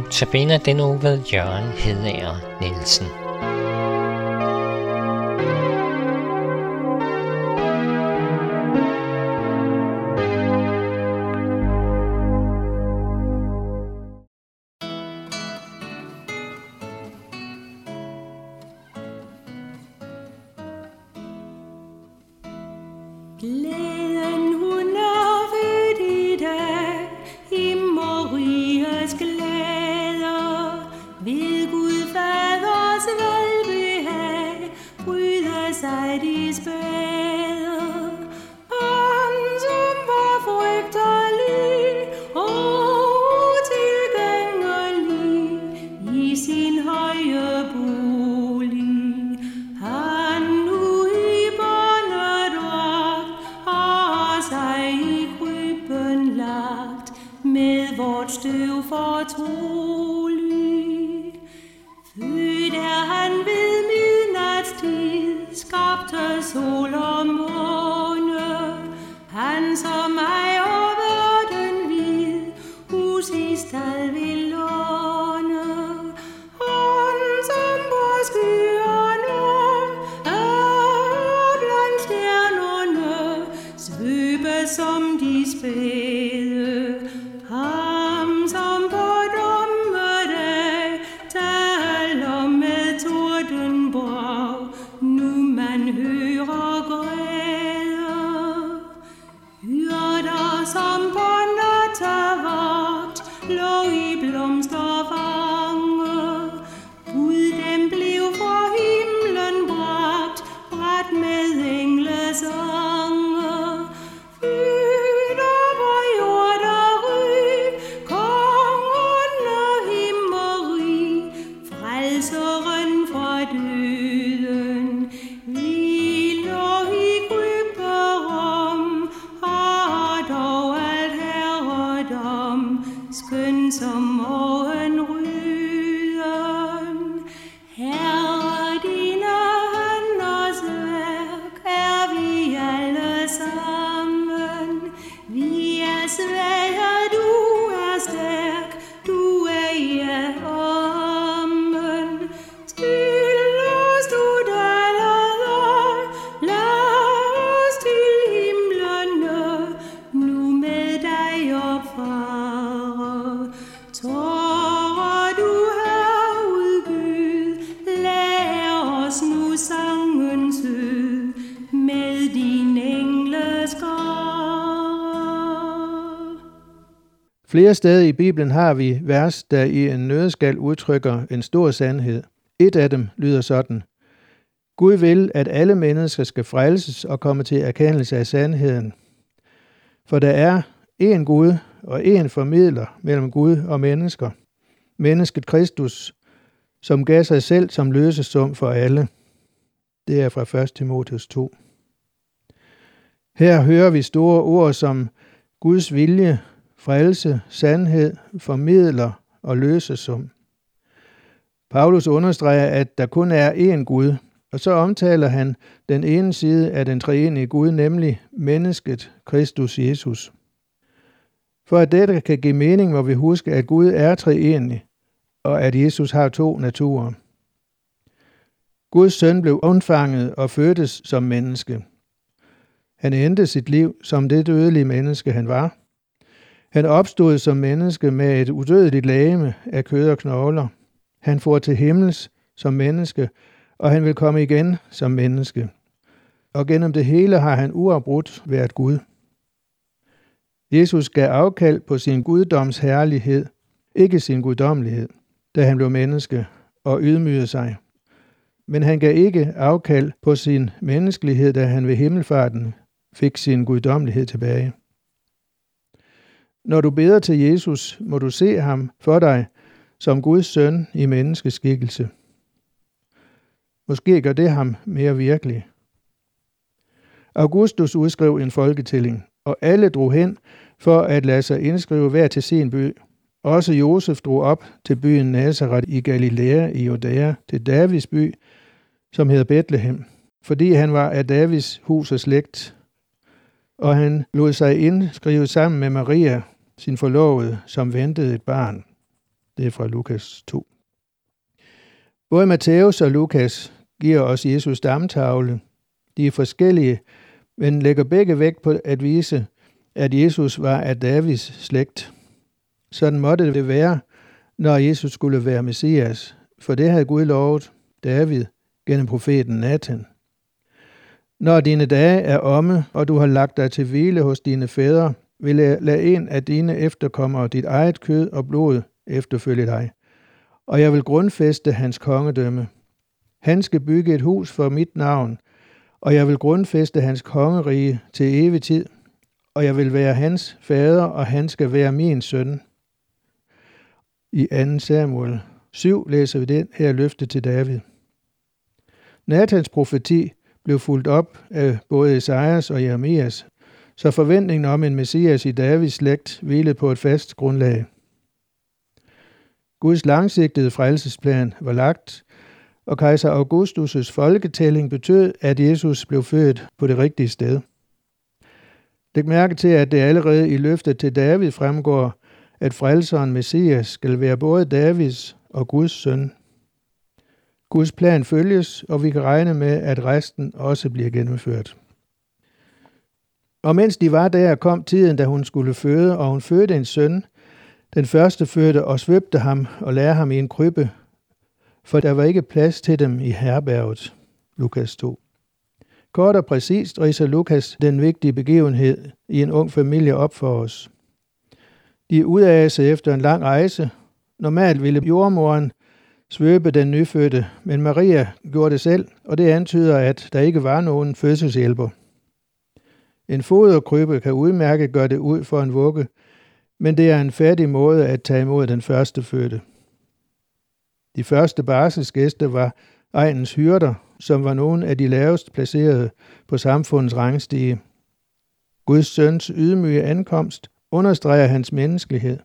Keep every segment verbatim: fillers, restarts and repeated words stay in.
blev Tabena denne uge ved Jørgen Hedager Nielsen. Flere steder i Bibelen har vi vers, der i en nøddeskal udtrykker en stor sandhed. Et af dem lyder sådan: Gud vil, at alle mennesker skal frelses og komme til erkendelse af sandheden. For der er én Gud og én formidler mellem Gud og mennesker. Mennesket Kristus, som gav sig selv som løsesum for alle. Det er fra første Timotheus to. Her hører vi store ord som Guds vilje, frelse, sandhed, formidler og løsesum. Paulus understreger, at der kun er én Gud, og så omtaler han den ene side af den treenige Gud, nemlig mennesket Kristus Jesus. For at dette kan give mening, må vi huske, at Gud er treenig, og at Jesus har to naturer. Guds søn blev undfanget og fødtes som menneske. Han endte sit liv som det dødelige menneske, han var. Han opstod som menneske med et udødeligt legeme af kød og knogler. Han for til himmels som menneske, og han vil komme igen som menneske. Og gennem det hele har han uafbrudt været Gud. Jesus gav afkald på sin guddoms herlighed, ikke sin guddommelighed, da han blev menneske og ydmygede sig. Men han gav ikke afkald på sin menneskelighed, da han ved himmelfarten fik sin guddommelighed tilbage. Når du beder til Jesus, må du se ham for dig som Guds søn i menneskeskikkelse. Måske gør det ham mere virkelig. Augustus udskrev en folketælling, og alle drog hen for at lade sig indskrive hver til sin by. Også Josef drog op til byen Nazareth i Galilea i Judæa til Davids by, som hedder Betlehem, fordi han var af Davids hus og slægt. Og han lod sig indskrive sammen med Maria, sin forlovede, som ventede et barn. Det er fra Lukas to. Både Matthæus og Lukas giver os Jesus stamtavle. De er forskellige, men lægger begge vægt på at vise, at Jesus var af Davids slægt. Sådan måtte det være, når Jesus skulle være Messias, for det havde Gud lovet David gennem profeten Nathan. Når dine dage er omme, og du har lagt dig til hvile hos dine fædre, vil jeg lade en af dine efterkommere dit eget kød og blod efterfølge dig, og jeg vil grundfæste hans kongedømme. Han skal bygge et hus for mit navn, og jeg vil grundfæste hans kongerige til evig tid, og jeg vil være hans fader, og han skal være min søn. I anden Samuel syv læser vi den her løfte til David. Nathans profeti blev fulgt op af både Esajas og Jeremias, så forventningen om en messias i Davids slægt hvilede på et fast grundlag. Guds langsigtede frelsesplan var lagt, og kejser Augustus' folketælling betød, at Jesus blev født på det rigtige sted. Læg mærke til, at det allerede i løftet til David fremgår, at frelseren Messias skal være både Davids og Guds søn. Guds plan følges, og vi kan regne med, at resten også bliver gennemført. Og mens de var der, kom tiden, da hun skulle føde, og hun fødte en søn, den første fødte, og svøbte ham og lagde ham i en krybbe, for der var ikke plads til dem i herberget. Lukas to. Kort og præcist ridser Lukas den vigtige begivenhed i en ung familie op for os. De er udadset efter en lang rejse. Normalt ville jordemoren svøbe den nyfødte, men Maria gjorde det selv, og det antyder, at der ikke var nogen fødselshjælper. En foderkrybbe kan udmærket gøre det ud for en vugge, men det er en fattig måde at tage imod den første fødte. De første barselsgæster var egnens hyrder, som var nogle af de lavest placerede på samfundets rangstige. Guds søns ydmyge ankomst understreger hans menneskelighed.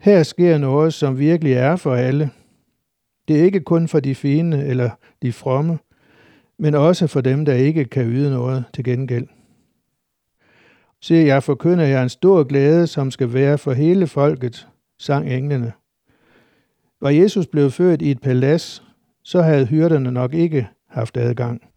Her sker noget, som virkelig er for alle. Det er ikke kun for de fine eller de fromme, men også for dem, der ikke kan yde noget til gengæld. Se, jeg forkynder jer en stor glæde, som skal være for hele folket, sang englene. Var Jesus blevet født i et palads, så havde hyrderne nok ikke haft adgang.